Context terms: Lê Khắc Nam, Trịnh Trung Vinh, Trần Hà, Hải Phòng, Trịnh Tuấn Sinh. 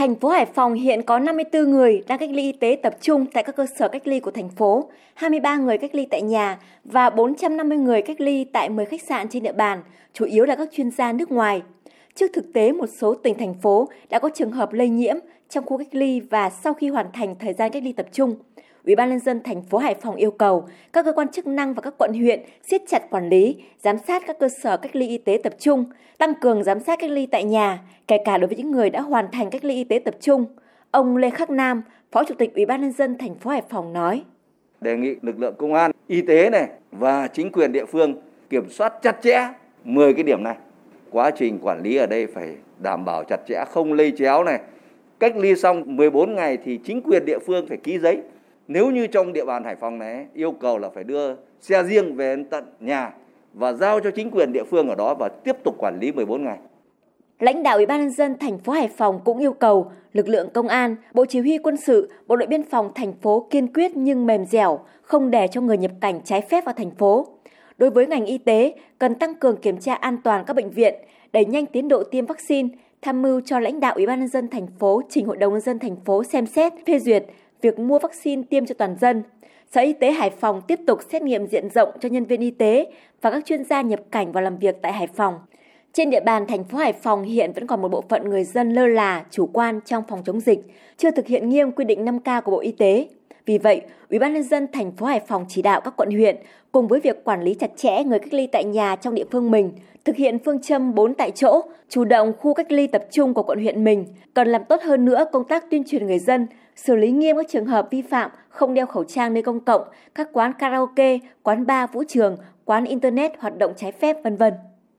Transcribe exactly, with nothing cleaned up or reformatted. Thành phố Hải Phòng hiện có năm mươi tư người đang cách ly y tế tập trung tại các cơ sở cách ly của thành phố, hai mươi ba người cách ly tại nhà và bốn trăm năm mươi người cách ly tại mười khách sạn trên địa bàn, chủ yếu là các chuyên gia nước ngoài. Trước thực tế, một số tỉnh thành phố đã có trường hợp lây nhiễm trong khu cách ly và sau khi hoàn thành thời gian cách ly tập trung, Ủy ban nhân dân thành phố Hải Phòng yêu cầu các cơ quan chức năng và các quận huyện siết chặt quản lý, giám sát các cơ sở cách ly y tế tập trung, tăng cường giám sát cách ly tại nhà, kể cả đối với những người đã hoàn thành cách ly y tế tập trung. Ông Lê Khắc Nam, Phó Chủ tịch Ủy ban nhân dân thành phố Hải Phòng nói: Đề nghị lực lượng công an, y tế này và chính quyền địa phương kiểm soát chặt chẽ mười cái điểm này. Quá trình quản lý ở đây phải đảm bảo chặt chẽ, không lây chéo này. Cách ly xong mười bốn ngày thì chính quyền địa phương phải ký giấy. Nếu như trong địa bàn Hải Phòng này yêu cầu là phải đưa xe riêng về tận nhà và giao cho chính quyền địa phương ở đó và tiếp tục quản lý mười bốn ngày. Lãnh đạo Ủy ban nhân dân thành phố Hải Phòng cũng yêu cầu lực lượng công an, Bộ Chỉ huy Quân sự, Bộ đội Biên phòng thành phố kiên quyết nhưng mềm dẻo, không để cho người nhập cảnh trái phép vào thành phố. Đối với ngành y tế, cần tăng cường kiểm tra an toàn các bệnh viện, đẩy nhanh tiến độ tiêm vaccine, tham mưu cho lãnh đạo Ủy ban nhân dân thành phố trình Hội đồng nhân dân thành phố xem xét, phê duyệt việc mua vaccine tiêm cho toàn dân. Sở Y tế Hải Phòng tiếp tục xét nghiệm diện rộng cho nhân viên y tế và các chuyên gia nhập cảnh vào làm việc tại Hải Phòng. Trên địa bàn thành phố Hải Phòng hiện vẫn còn một bộ phận người dân lơ là, chủ quan trong phòng chống dịch, chưa thực hiện nghiêm quy định năm K của Bộ Y tế. Vì vậy, Ủy ban nhân dân thành phố Hải Phòng chỉ đạo các quận huyện cùng với việc quản lý chặt chẽ người cách ly tại nhà trong địa phương mình, thực hiện phương châm bốn tại chỗ, chủ động khu cách ly tập trung của quận huyện mình, cần làm tốt hơn nữa công tác tuyên truyền người dân, xử lý nghiêm các trường hợp vi phạm không đeo khẩu trang nơi công cộng, các quán karaoke, quán bar, vũ trường, quán internet hoạt động trái phép, vân vân